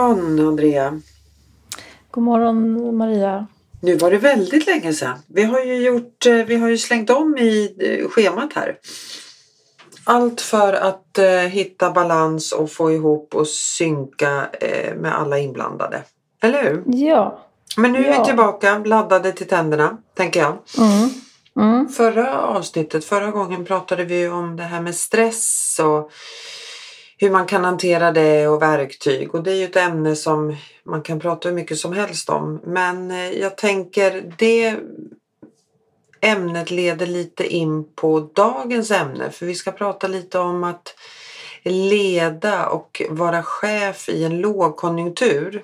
morgon, Andrea. God morgon, Maria. Nu var det väldigt länge sedan. Vi har ju slängt om i schemat här. Allt för att hitta balans och få ihop och synka med alla inblandade. Eller hur? Ja. Men nu är vi tillbaka, laddade till tänderna, tänker jag. Mm. Mm. Förra gången pratade vi om det här med stress och hur man kan hantera det och verktyg. Och det är ju ett ämne som man kan prata hur mycket som helst om. Men jag tänker det ämnet leder lite in på dagens ämne. För vi ska prata lite om att leda och vara chef i en lågkonjunktur.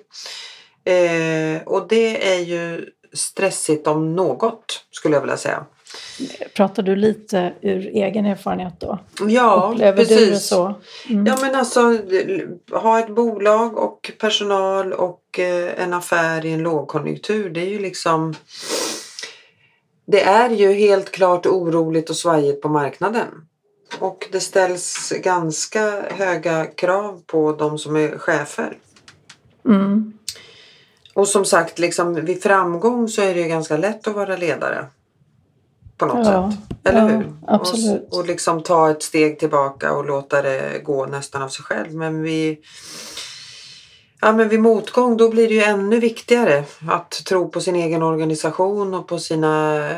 Och det är ju stressigt om något, skulle jag vilja säga. Pratar du lite ur egen erfarenhet då? Ja, upplever precis. Du så? Mm. Ja, men alltså ha ett bolag och personal och en affär i en lågkonjunktur, det är ju liksom, det är ju helt klart oroligt och svajigt på marknaden. Och det ställs ganska höga krav på de som är chefer. Mm. Och som sagt, liksom, vid framgång så är det ju ganska lätt att vara ledare. På något sätt. Eller hur? Absolut. Och liksom ta ett steg tillbaka och låta det gå nästan av sig själv. Men vid motgång då blir det ju ännu viktigare att tro på sin egen organisation och på sina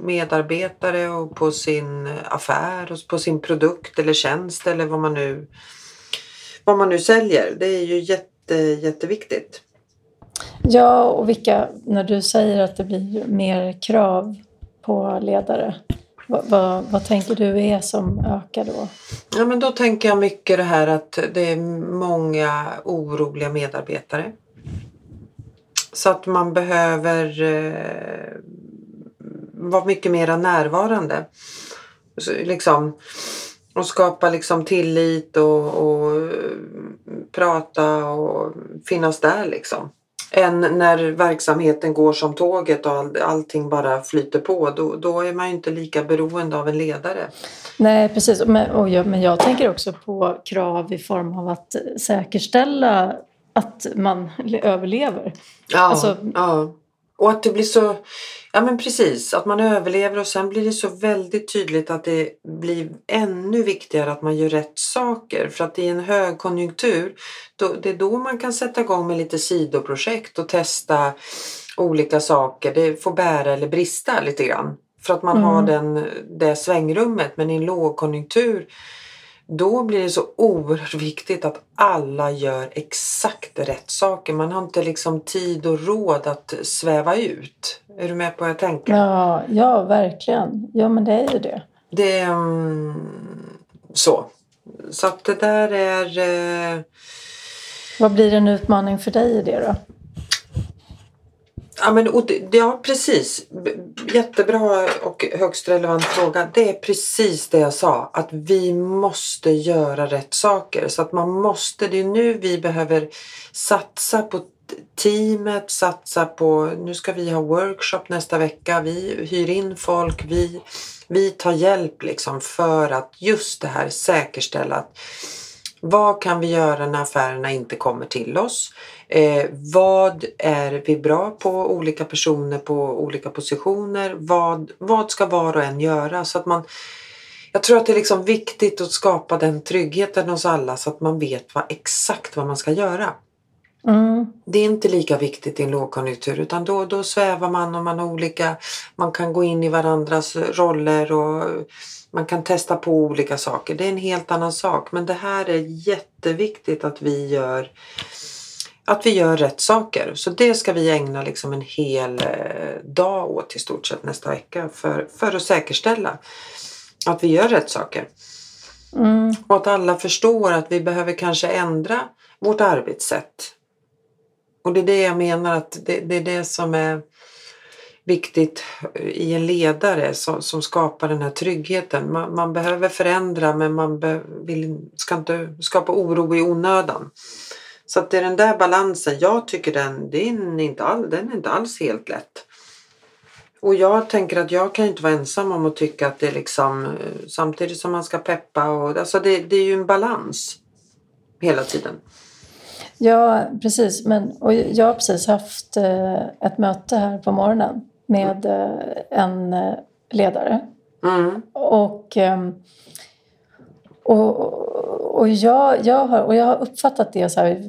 medarbetare och på sin affär och på sin produkt eller tjänst eller vad man nu säljer. Det är ju jätteviktigt. Ja, och när du säger att det blir mer krav på ledare, vad tänker du är som ökar då? Ja, men då tänker jag mycket det här att det är många oroliga medarbetare. Så att man behöver vara mycket mer närvarande. Så, liksom, och skapa liksom tillit och prata och finnas där liksom. Än när verksamheten går som tåget och allting bara flyter på. Då är man ju inte lika beroende av en ledare. Nej, precis. Men jag tänker också på krav i form av att säkerställa att man överlever. Ja, alltså, ja. Och att det blir så... Ja, men precis. Att man överlever och sen blir det så väldigt tydligt att det blir ännu viktigare att man gör rätt saker. För att i en högkonjunktur, det är då man kan sätta igång med lite sidoprojekt och testa olika saker. Det får bära eller brista lite grann. För att man har det svängrummet. Men i en lågkonjunktur, då blir det så oerhört viktigt att alla gör exakt rätt saker. Man har inte liksom tid och råd att sväva ut. Är du med på vad jag tänker? Ja, verkligen. Ja, men det är ju det. Det är så. Så att det där är... Vad blir en utmaning för dig i det då? Ja, men, precis. Jättebra och högst relevant fråga. Det är precis det jag sa. Att vi måste göra rätt saker. Så att det är nu vi behöver satsa på teamet, satsa på, nu ska vi ha workshop nästa vecka, vi hyr in folk, vi tar hjälp liksom för att just det här säkerställa att vad kan vi göra när affärerna inte kommer till oss, vad är vi bra på, olika personer på olika positioner, vad ska var och en göra, så att jag tror att det är liksom viktigt att skapa den tryggheten hos alla så att man vet exakt vad man ska göra. Mm. Det är inte lika viktigt i en lågkonjunktur, utan då svävar man och man har olika, man kan gå in i varandras roller och man kan testa på olika saker. Det är en helt annan sak, men det här är jätteviktigt att vi gör rätt saker. Så det ska vi ägna liksom en hel dag åt i stort sett nästa vecka för att säkerställa att vi gör rätt saker. Mm. Och att alla förstår att vi behöver kanske ändra vårt arbetssätt. Och det är det jag menar, att det är det som är viktigt i en ledare som skapar den här tryggheten. Man behöver förändra, men man ska inte skapa oro i onödan. Så att det är den där balansen, jag tycker den är inte alls helt lätt. Och jag tänker att jag kan inte vara ensam om att tycka att det är liksom, samtidigt som man ska peppa. Och, alltså det är ju en balans hela tiden. Ja, precis. Och jag har precis haft ett möte här på morgonen med en ledare. Mm. Och jag har uppfattat det så här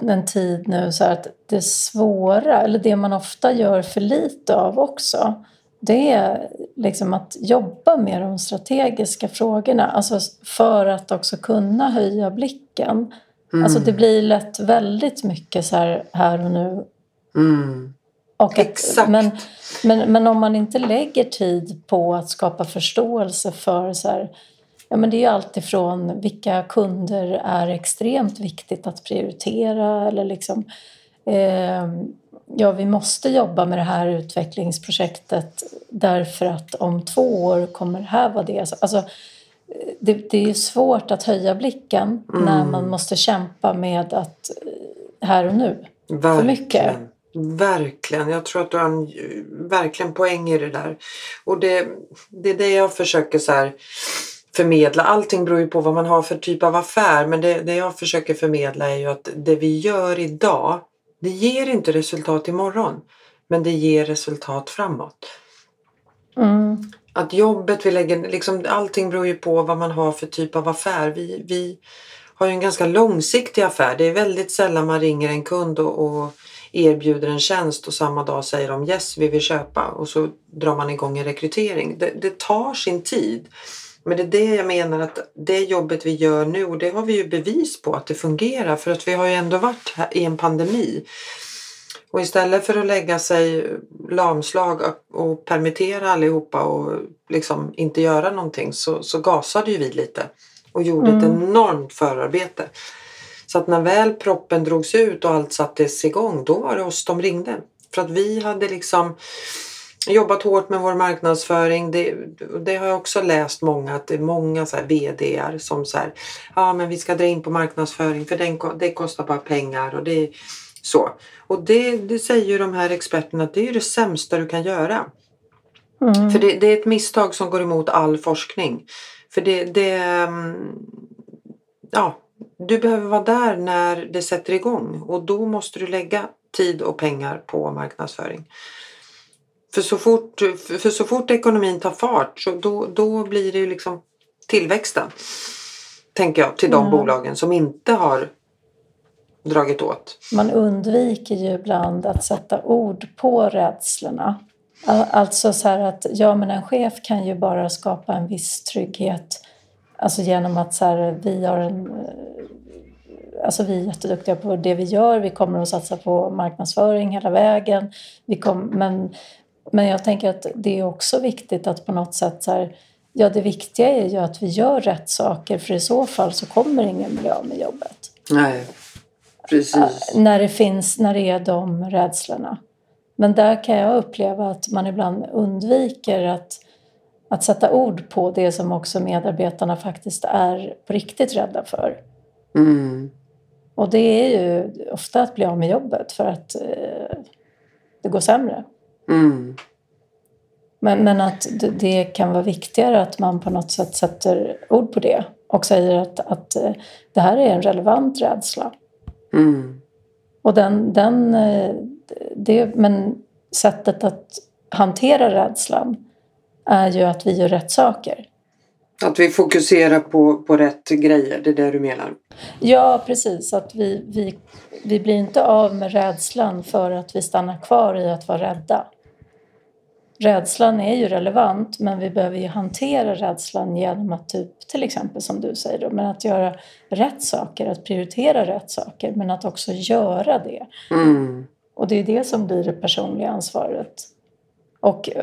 en tid nu så här, att det svåra eller det man ofta gör för lite av också, det är liksom att jobba med de strategiska frågorna, alltså för att också kunna höja blicken. Mm. Alltså det blir lätt väldigt mycket så här och nu. Mm. Exakt. Men om man inte lägger tid på att skapa förståelse för så här, ja, men det är ju alltifrån vilka kunder är extremt viktigt att prioritera, eller liksom vi måste jobba med det här utvecklingsprojektet därför att om 2 år kommer det här vara det. Alltså, det är ju svårt att höja blicken när man måste kämpa med att här och nu. Verkligen. För mycket. Verkligen, jag tror att du har en verkligen poäng i det där. Och det är det jag försöker så här förmedla. Allting beror ju på vad man har för typ av affär. Men det jag försöker förmedla är ju att det vi gör idag, det ger inte resultat imorgon. Men det ger resultat framåt. Mm. Att jobbet vi lägger, liksom, allting beror ju på vad man har för typ av affär. Vi har ju en ganska långsiktig affär. Det är väldigt sällan man ringer en kund och erbjuder en tjänst och samma dag säger de yes, vi vill köpa. Och så drar man igång en rekrytering. Det tar sin tid. Men det är det jag menar, att det jobbet vi gör nu, och det har vi ju bevis på att det fungerar, för att vi har ju ändå varit i en pandemi. Och istället för att lägga sig lamslag och permittera allihopa och liksom inte göra någonting, så gasade ju vi lite och gjorde ett enormt förarbete. Så att när väl proppen drogs ut och allt sattes igång, då var det oss de ringde. För att vi hade liksom jobbat hårt med vår marknadsföring. Det har jag också läst många, att det är många så här vd:ar som så här, men vi ska dra in på marknadsföring för det kostar bara pengar och det så. Och det säger ju de här experterna att det är det sämsta du kan göra. Mm. För det är ett misstag som går emot all forskning. För du behöver vara där när det sätter igång, och då måste du lägga tid och pengar på marknadsföring. För så fort ekonomin tar fart, så då blir det ju liksom tillväxten, tänker jag, till de bolagen som inte har dragit åt. Man undviker ju ibland att sätta ord på rädslorna. Alltså så här att, men en chef kan ju bara skapa en viss trygghet. Alltså genom att så här, vi är jätteduktiga på det vi gör. Vi kommer att satsa på marknadsföring hela vägen. Men jag tänker att det är också viktigt att på något sätt så här, det viktiga är ju att vi gör rätt saker, för i så fall så kommer ingen bli av med jobbet. Nej, precis. När det är de rädslorna. Men där kan jag uppleva att man ibland undviker att sätta ord på det som också medarbetarna faktiskt är på riktigt rädda för. Mm. Och det är ju ofta att bli av med jobbet för att det går sämre. Mm. Men att det kan vara viktigare att man på något sätt sätter ord på det och säger att det här är en relevant rädsla. Mm. Och men sättet att hantera rädslan är ju att vi gör rätt saker. Att vi fokuserar på rätt grejer, det är det du menar? Ja, precis. Att vi blir inte av med rädslan för att vi stannar kvar i att vara rädda. Rädslan är ju relevant, men vi behöver ju hantera rädslan genom att till exempel som du säger då, men att göra rätt saker, att prioritera rätt saker, men att också göra det. Mm. Och det är det som blir det personliga ansvaret.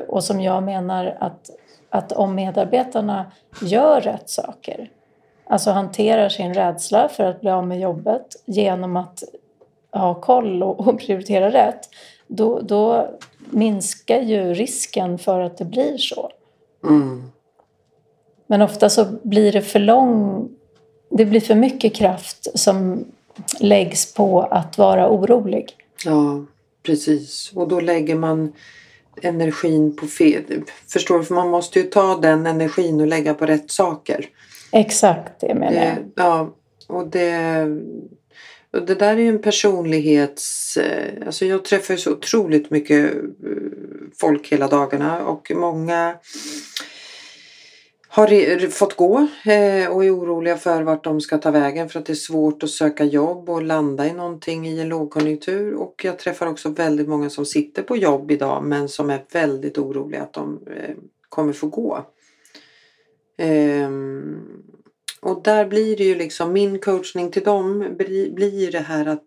Och som jag menar att om medarbetarna gör rätt saker, alltså hanterar sin rädsla för att bli av med jobbet genom att ha koll och prioritera rätt, då minskar ju risken för att det blir så. Mm. Men ofta så blir det det blir för mycket kraft som läggs på att vara orolig. Ja, precis. Och då lägger man energin på fel, förstår du? För man måste ju ta den energin och lägga på rätt saker. Exakt, det menar jag. Ja, och det Och det där är ju en personlighets... Alltså jag träffar ju så otroligt mycket folk hela dagarna. Och många har fått gå och är oroliga för vart de ska ta vägen. För att det är svårt att söka jobb och landa i någonting i en lågkonjunktur. Och jag träffar också väldigt många som sitter på jobb idag. Men som är väldigt oroliga att de kommer få gå. Och där blir det ju liksom, min coachning till dem blir det här att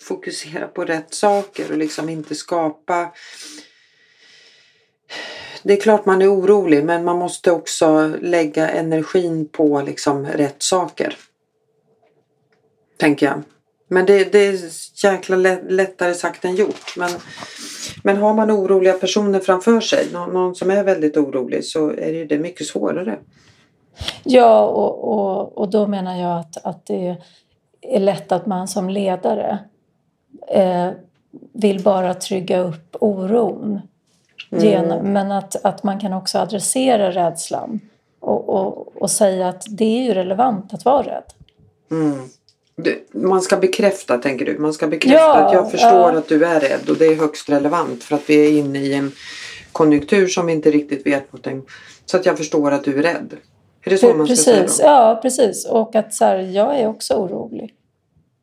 fokusera på rätt saker och liksom inte skapa. Det är klart man är orolig, men man måste också lägga energin på liksom rätt saker, tänker jag. Men det är jäkla lättare sagt än gjort. Men har man oroliga personer framför sig, någon som är väldigt orolig, så är det mycket svårare. Ja, och då menar jag att det är lätt att man som ledare vill bara trygga upp oron. Men att man kan också adressera rädslan och säga att det är ju relevant att vara rädd. Mm. Man ska bekräfta, tänker du. Man ska bekräfta att jag förstår att du är rädd, och det är högst relevant för att vi är inne i en konjunktur som vi inte riktigt vet någonting. Så att jag förstår att du är rädd. Är det så man ska säga då? Ja, precis. Och att så här, jag är också orolig.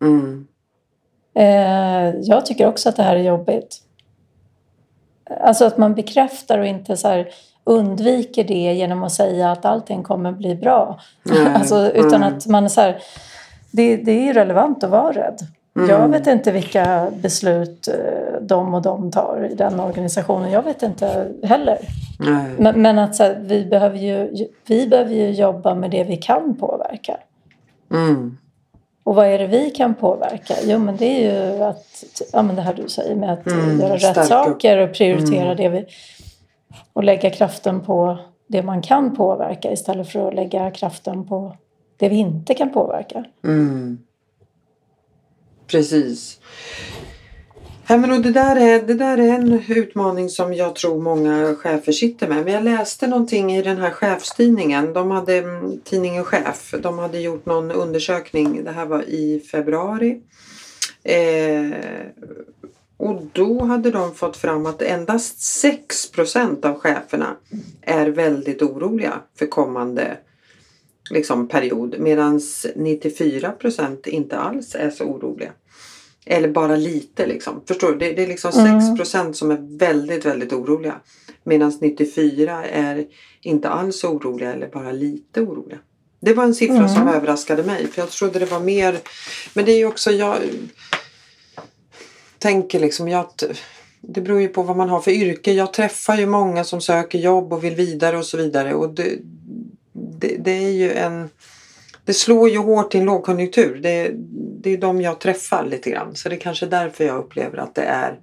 Mm. Jag tycker också att det här är jobbigt. Alltså att man bekräftar och inte så här undviker det genom att säga att allting kommer bli bra. Alltså, utan att man så här... Det är relevant att vara rädd. Mm. Jag vet inte vilka beslut de och de tar i den organisationen. Jag vet inte heller. Nej. Men att så här, vi behöver ju jobba med det vi kan påverka. Mm. Och vad är det vi kan påverka? Jo, men det är ju att, ja, men det här du säger med att göra rätt saker och prioritera det vi... Och lägga kraften på det man kan påverka istället för att lägga kraften på... det vi inte kan påverka. Mm. Precis. Men det där är en utmaning som jag tror många chefer sitter med. Men jag läste någonting i den här chefstidningen. Tidningen Chef. De hade gjort någon undersökning. Det här var i februari. Och då hade de fått fram att endast 6% av cheferna är väldigt oroliga för kommande liksom period, medan 94% inte alls är så oroliga. Eller bara lite liksom. Förstår du? Det är liksom 6% som är väldigt, väldigt oroliga. Medan 94% är inte alls oroliga eller bara lite oroliga. Det var en siffra som överraskade mig. För jag trodde det var mer. Men det är ju också, jag tänker liksom, det beror ju på vad man har för yrke. Jag träffar ju många som söker jobb och vill vidare och så vidare. Och det är ju det slår ju hårt i en lågkonjunktur. Det är de jag träffar lite grann. Så det är kanske därför jag upplever att det är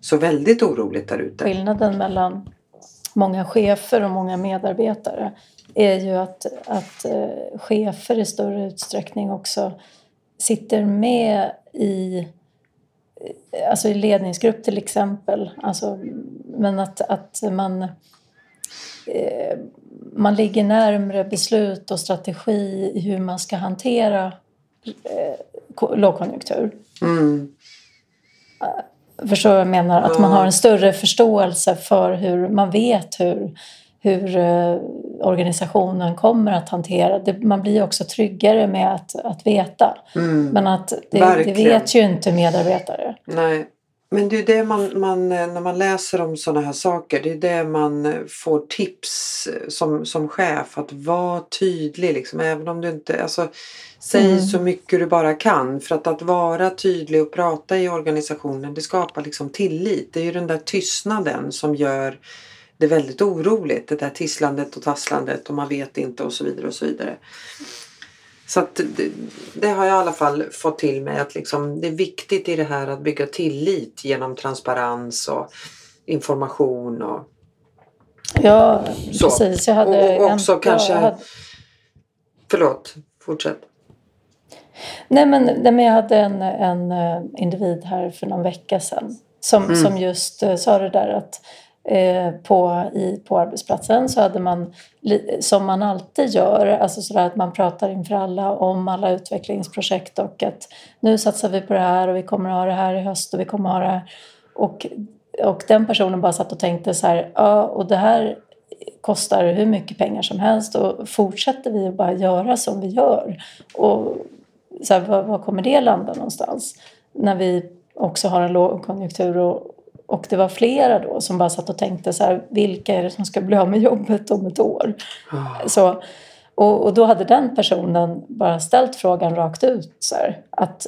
så väldigt oroligt där ute. Skillnaden mellan många chefer och många medarbetare är ju att chefer i större utsträckning också sitter med i ledningsgrupp till exempel. Alltså, men att man ligger närmare beslut och strategi i hur man ska hantera lågkonjunktur. Förstår jag menar? Att man har en större förståelse för hur man vet hur organisationen kommer att hantera. Man blir också tryggare med att veta. Men att det vet ju inte medarbetare. Nej. Men det är det man när man läser om sådana här saker, det är det man får tips som chef, att vara tydlig liksom, även om du inte, alltså, säg så mycket du bara kan, för att vara tydlig och prata i organisationen, det skapar liksom tillit. Det är ju den där tystnaden som gör det väldigt oroligt, det där tisslandet och tasslandet och man vet inte och så vidare och så vidare. Så att det har jag i alla fall fått till mig, att liksom, det är viktigt i det här att bygga tillit genom transparens och information och ja, så. Precis. Jag hade och också en, kanske... Jag hade... Förlåt, fortsätt. Nej, men jag hade en individ här för någon vecka sedan som just sa det där att på arbetsplatsen så hade man, som man alltid gör, alltså sådär att man pratar inför alla om alla utvecklingsprojekt och att nu satsar vi på det här och vi kommer att ha det här i höst och vi kommer att ha det här. Och den personen bara satt och tänkte så här, ja, och det här kostar hur mycket pengar som helst och fortsätter vi att bara göra som vi gör och så här, vad kommer det landa någonstans när vi också har en lågkonjunktur och det var flera då som bara satt och tänkte så här, vilka är det som ska bli av med jobbet om ett år? Så, och då hade den personen bara ställt frågan rakt ut så här, att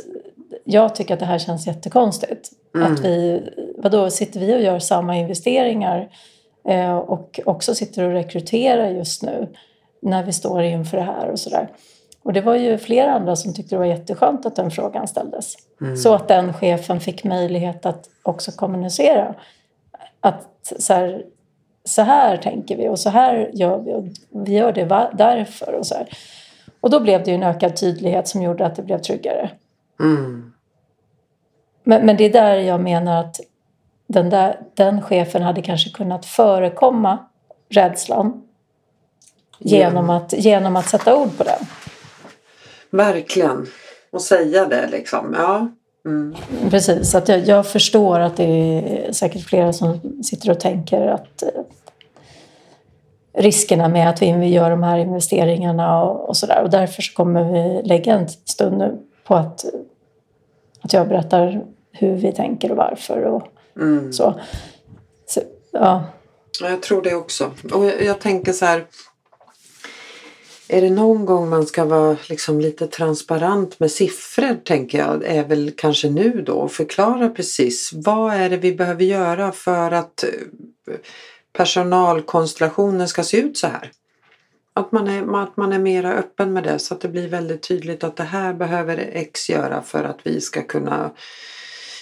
jag tycker att det här känns jättekonstigt. Att vi, vadå, sitter vi och gör samma investeringar och också sitter och rekryterar just nu när vi står inför det här och sådär. Och det var ju flera andra som tyckte det var jätteskönt att den frågan ställdes. Så att den chefen fick möjlighet att också kommunicera. Att så här tänker vi och så här gör vi och vi gör det därför och så här. Och då blev det ju en ökad tydlighet som gjorde att det blev tryggare. Men det är där jag menar att den chefen hade kanske kunnat förekomma rädslan genom att sätta ord på den. Verkligen. Och säga det liksom. Ja. Precis. Att jag förstår att det är säkert flera som sitter och tänker att riskerna med att vi gör de här investeringarna och sådär. Och därför så kommer vi lägga en stund nu på att jag berättar hur vi tänker och varför och så. Ja. Jag tror det också. Och jag tänker så här, är det någon gång man ska vara liksom lite transparent med siffror, tänker jag, är väl kanske nu då, och förklara precis vad är det vi behöver göra för att personalkonstellationen ska se ut så här. Att man är mera öppen med det så att det blir väldigt tydligt att det här behöver X göra för att vi ska kunna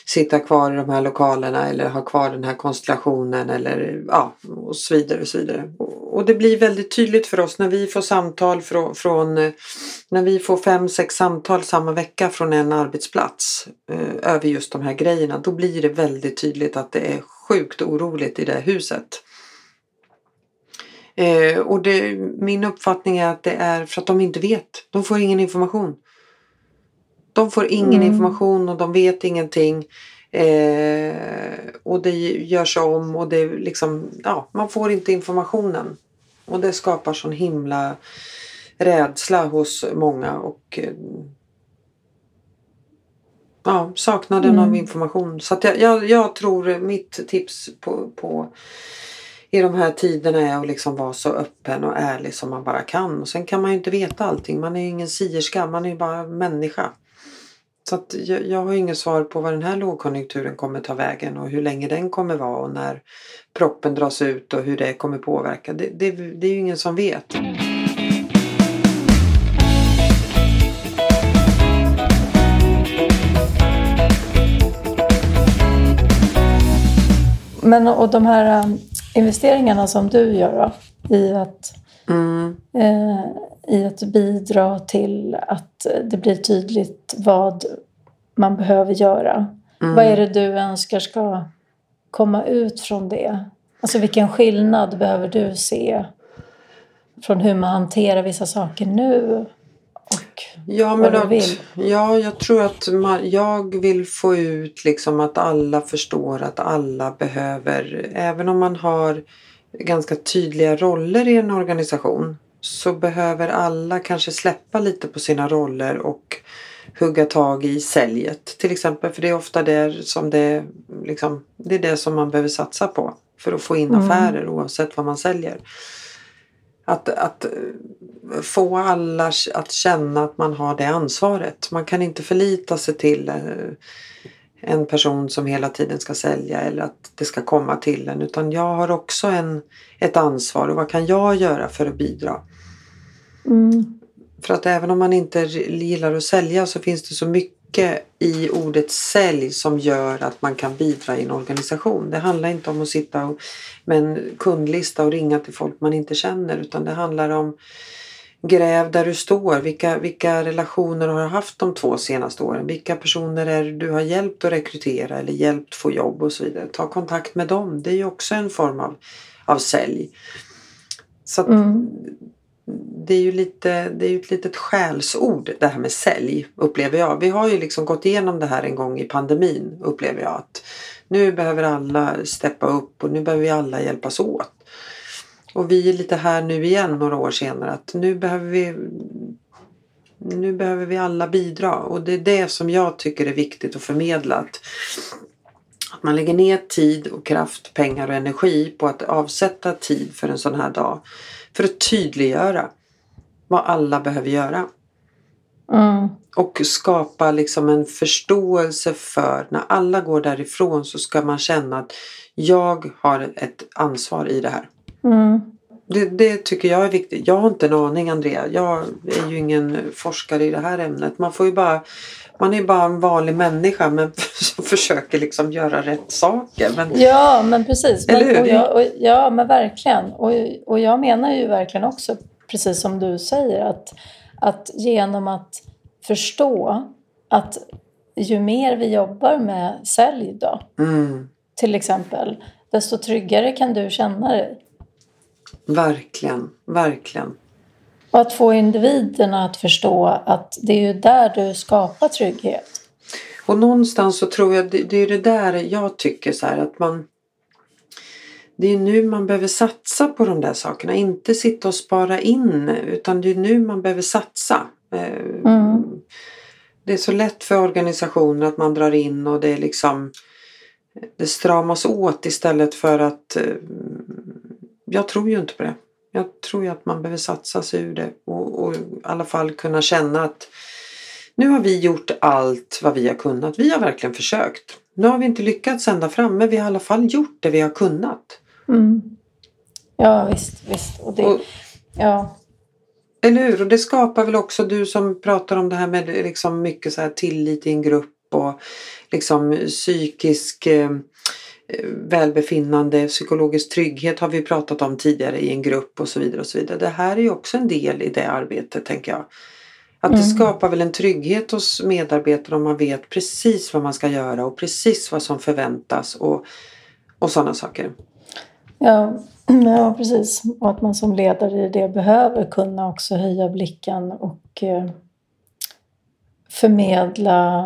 sitta kvar i de här lokalerna eller ha kvar den här konstellationen eller ja, och så vidare och så vidare. Och det blir väldigt tydligt för oss när vi får samtal från när vi får 5-6 samtal samma vecka från en arbetsplats över just de här grejerna, då blir det väldigt tydligt att det är sjukt oroligt i det huset. Och min uppfattning är att det är för att de inte vet. De får ingen information. De får ingen information och de vet ingenting. Och det görs om och det liksom, ja, man får inte informationen. Och det skapar sån himla rädsla hos många och ja, saknaden av information. Så att jag tror mitt tips på i de här tiderna är att liksom vara så öppen och ärlig som man bara kan. Och sen kan man ju inte veta allting. Man är ju ingen sierska, man är ju bara människa. Så att jag har ingen svar på vad den här lågkonjunkturen kommer ta vägen. Och hur länge den kommer vara och när proppen dras ut och hur det kommer påverka. Det är ju ingen som vet. Men och de här investeringarna som du gör då, i att bidra till att det blir tydligt vad man behöver göra. Vad är det du önskar ska komma ut från det? Alltså vilken skillnad behöver du se från hur man hanterar vissa saker nu och vad du vill? Ja, jag tror att jag vill få ut liksom att alla förstår att alla behöver, även om man har ganska tydliga roller i en organisation, så behöver alla kanske släppa lite på sina roller och hugga tag i säljet till exempel, för det är ofta där som det liksom, det är det som man behöver satsa på för att få in affärer oavsett vad man säljer. Att få alla att känna att man har det ansvaret. Man kan inte förlita sig till en person som hela tiden ska sälja eller att det ska komma till en. Utan jag har också ett ansvar och vad kan jag göra för att bidra? För att även om man inte gillar att sälja så finns det så mycket i ordet sälj som gör att man kan bidra i en organisation. Det handlar inte om att sitta med en kundlista och ringa till folk man inte känner, utan det handlar om Gräv där du står. Vilka relationer har du haft de 2 senaste åren? Vilka personer är du har hjälpt att rekrytera eller hjälpt få jobb och så vidare. Ta kontakt med dem. Det är ju också en form av sälj. Så att, det är ju lite, det är ju ett litet själsord det här med sälj, upplever jag. Vi har ju liksom gått igenom det här en gång i pandemin, upplever jag. Att nu behöver alla steppa upp och nu behöver vi alla hjälpas åt. Och vi är lite här nu igen några år senare, att nu behöver vi alla bidra. Och det är det som jag tycker är viktigt att förmedla. Att man lägger ner tid och kraft, pengar och energi på att avsätta tid för en sån här dag. För att tydliggöra vad alla behöver göra. Mm. Och skapa liksom en förståelse för när alla går därifrån så ska man känna att jag har ett ansvar i det här. Mm. Det tycker jag är viktigt. Jag har inte en aning, Andrea. Jag är ju ingen forskare i det här ämnet. Man är ju bara en vanlig människa men som försöker liksom göra rätt saker. Men, ja, men precis. Eller hur? Ja, men verkligen. Och jag menar ju verkligen också, precis som du säger, att genom att förstå att ju mer vi jobbar med sälj då, till exempel, desto tryggare kan du känna dig. Verkligen, verkligen. Och att få individerna att förstå att det är ju där du skapar trygghet. Och någonstans så tror jag, det är det där jag tycker så här, att man, det är nu man behöver satsa på de där sakerna. Inte sitta och spara in, utan det är nu man behöver satsa. Det är så lätt för organisationer att man drar in och det är liksom, det stramas åt istället för att... Jag tror ju inte på det. Jag tror ju att man behöver satsa sig ur det. Och i alla fall kunna känna att nu har vi gjort allt vad vi har kunnat. Vi har verkligen försökt. Nu har vi inte lyckats ända fram, men vi har i alla fall gjort det vi har kunnat. Mm. Ja, visst. Och, ja. Eller hur? Och det skapar väl också, du som pratar om det här med liksom mycket så här tillit i en grupp och liksom psykisk... välbefinnande, psykologisk trygghet har vi pratat om tidigare i en grupp och så vidare och så vidare. Det här är ju också en del i det arbetet, tänker jag. Att det skapar väl en trygghet hos medarbetare om man vet precis vad man ska göra och precis vad som förväntas och sådana saker. Ja, precis. Och att man som ledare i det behöver kunna också höja blicken och förmedla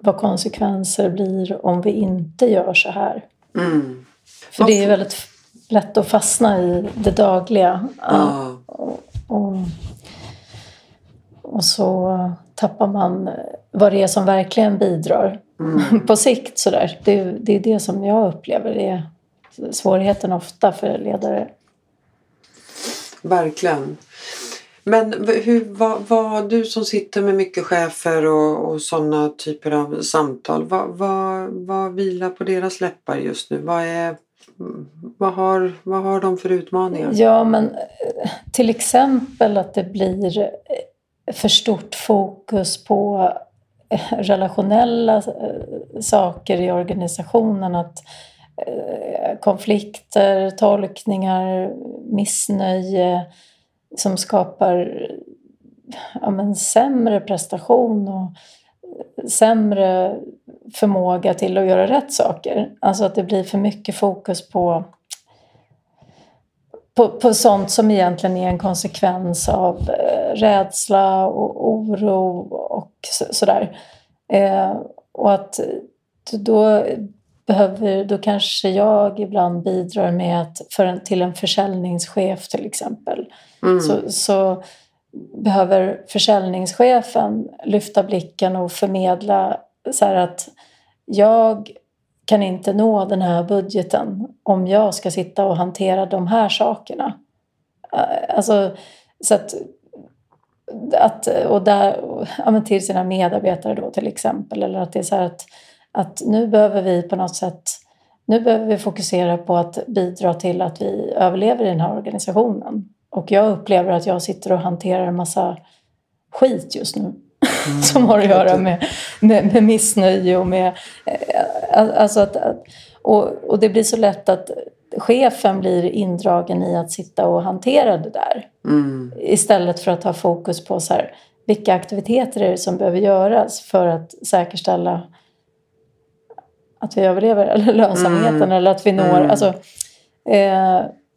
vad konsekvenser blir om vi inte gör så här. Mm. För det är väldigt lätt att fastna i det dagliga. Ah. Och så tappar man vad det är som verkligen bidrar på sikt. Så där. Det är det som jag upplever. Det är svårigheten ofta för ledare. Verkligen. Men vad du som sitter med mycket chefer och sådana typer av samtal, vad vilar på deras läppar just nu? Vad har de för utmaningar? Ja, men till exempel att det blir för stort fokus på relationella saker i organisationen, att konflikter, tolkningar, missnöje som skapar sämre prestation och sämre förmåga till att göra rätt saker. Alltså att det blir för mycket fokus på sånt som egentligen är en konsekvens av rädsla och oro och sådär. Och att då kanske jag ibland bidrar med att till en försäljningschef till exempel. Så behöver försäljningschefen lyfta blicken och förmedla så här att jag kan inte nå den här budgeten om jag ska sitta och hantera de här sakerna. Alltså så att och där till sina medarbetare då till exempel, eller att det är så här att nu behöver vi på något sätt, nu behöver vi fokusera på att bidra till att vi överlever i den här organisationen. Och jag upplever att jag sitter och hanterar en massa skit just nu. Som har att göra med missnöje och med... Alltså att, och det blir så lätt att chefen blir indragen i att sitta och hantera det där. Mm. Istället för att ha fokus på så här, vilka aktiviteter är det som behöver göras för att säkerställa att vi överlever eller lönsamheten eller att vi når. Mm. Alltså,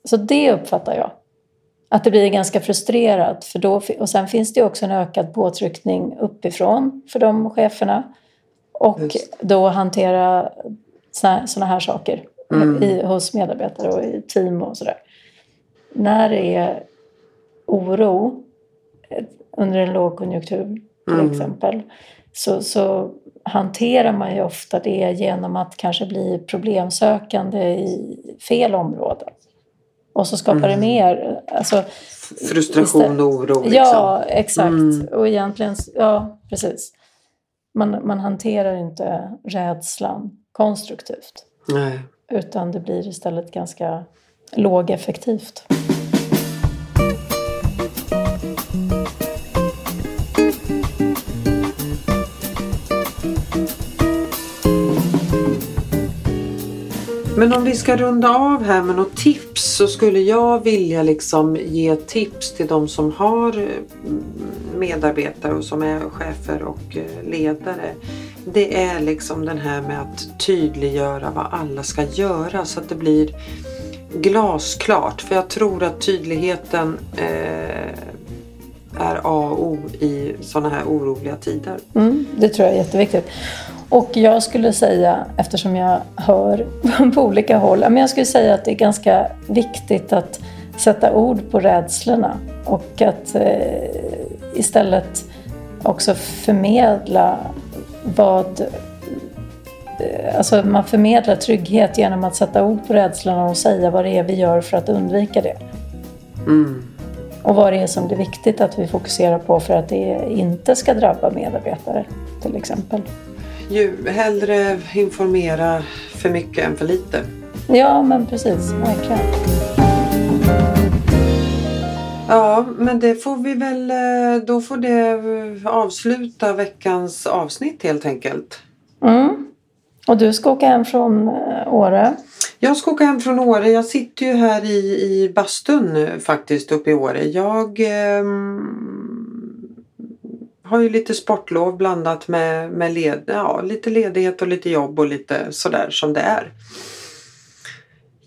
så det uppfattar jag. Att det blir ganska frustrerat. För då, och sen finns det också en ökad påtryckning uppifrån för de cheferna. Och då hantera såna här saker hos medarbetare och i team och sådär. När det är oro under en lågkonjunktur till exempel, så hanterar man ju ofta det genom att kanske bli problemsökande i fel områden. Och så skapar det mer. Alltså, frustration och oro. Liksom. Ja, exakt. Och egentligen, ja, precis. Man hanterar inte rädslan konstruktivt. Nej. Utan det blir istället ganska lågeffektivt. Men om vi ska runda av här med något tips, så skulle jag vilja liksom ge tips till de som har medarbetare och som är chefer och ledare. Det är liksom den här med att tydliggöra vad alla ska göra så att det blir glasklart. För jag tror att tydligheten är A och O i sådana här oroliga tider. Det tror jag är jätteviktigt. Och jag skulle säga, eftersom jag hör på olika håll, men jag skulle säga att det är ganska viktigt att sätta ord på rädslorna och att istället också förmedla alltså man förmedlar trygghet genom att sätta ord på rädslorna och säga vad det är vi gör för att undvika det. Och vad det är som det är viktigt att vi fokuserar på för att det inte ska drabba medarbetare till exempel. Ju hellre informera för mycket än för lite. Ja, men precis. Verkligen. Ja, men det får vi väl, då får det avsluta veckans avsnitt helt enkelt. Och du ska åka hem från Åre? Jag ska åka hem från Åre. Jag sitter ju här i bastun nu, faktiskt, uppe i Åre. Jag har ju lite sportlov blandat med lite ledighet och lite jobb och lite sådär som det är.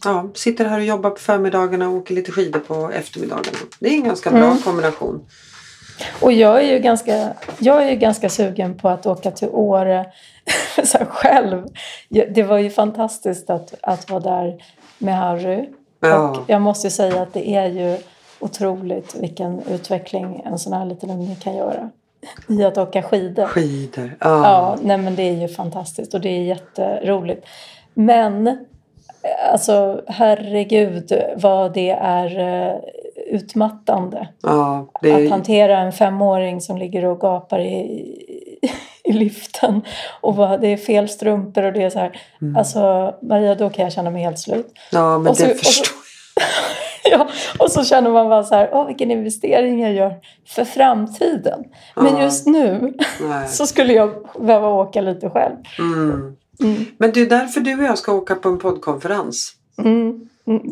Ja, sitter här och jobbar på förmiddagarna och åker lite skidor på eftermiddagarna. Det är en ganska bra kombination. Och jag är ju ganska sugen på att åka till Åre så här själv. Det var ju fantastiskt att vara där med Harry. Ja. Och jag måste ju säga att det är ju otroligt vilken utveckling en sån här liten unge kan göra. I att åka skidor. Ja, nej, men det är ju fantastiskt och det är jätteroligt. Men alltså, herregud vad det är utmattande. Ja, det är... Att hantera en 5-åring som ligger och gapar i liften. Och det är fel strumpor och det är så här. Alltså, Maria, då kan jag känna mig helt slut. Ja, men det förstår jag. Ja, och så känner man bara så här, vilken investering jag gör för framtiden. Men just nu så skulle jag behöva åka lite själv. Men det är därför du och jag ska åka på en poddkonferens.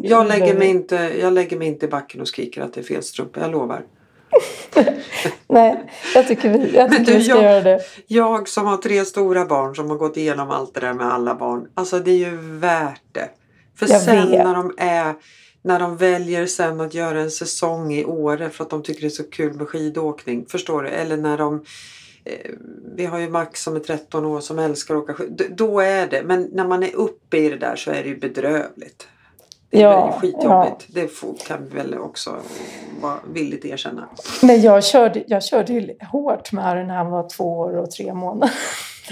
Jag lägger mig inte i backen och skriker att det är fel strumpa, jag lovar. Nej, jag tycker vi ska göra det. Jag som har 3 stora barn som har gått igenom allt det där med alla barn. Alltså det är ju värt det. För jag sen vet. När de väljer sen att göra en säsong i Åre för att de tycker det är så kul med skidåkning. Förstår du? Eller när de... Vi har ju Max som är 13 år som älskar att åka skidor. Då är det. Men när man är uppe i det där så är det ju bedrövligt. Det är ju skitjobbigt. Ja. Det kan vi väl också vara villigt erkänna. Men jag körde ju hårt med när han var 2 år och 3 månader.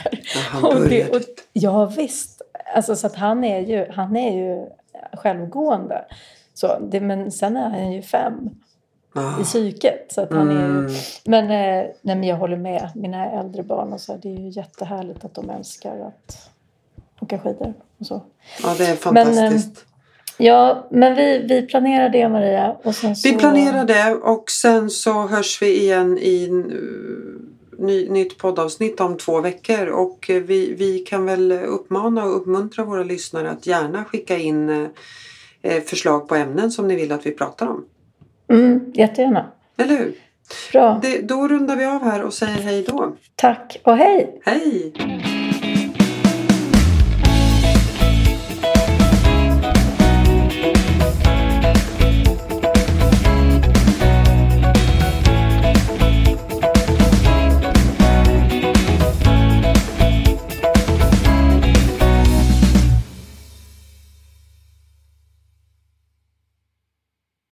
Ja, han började. Ja, visst. Alltså, så att han är ju självgående. Så, men sen är han ju 5 i psyket. Så att han är, men jag håller med. Mina äldre barn och så, det är ju jättehärligt att de älskar att åka skidor och så. Ja, det är fantastiskt. Men vi planerar det, Maria. Och sen så... Vi planerar det och sen så hörs vi igen i nytt poddavsnitt om 2 veckor. Och vi kan väl uppmana och uppmuntra våra lyssnare att gärna skicka in förslag på ämnen som ni vill att vi pratar om. Mm, jättegärna. Eller hur? Bra. Då rundar vi av här och säger hej då. Tack och hej! Hej!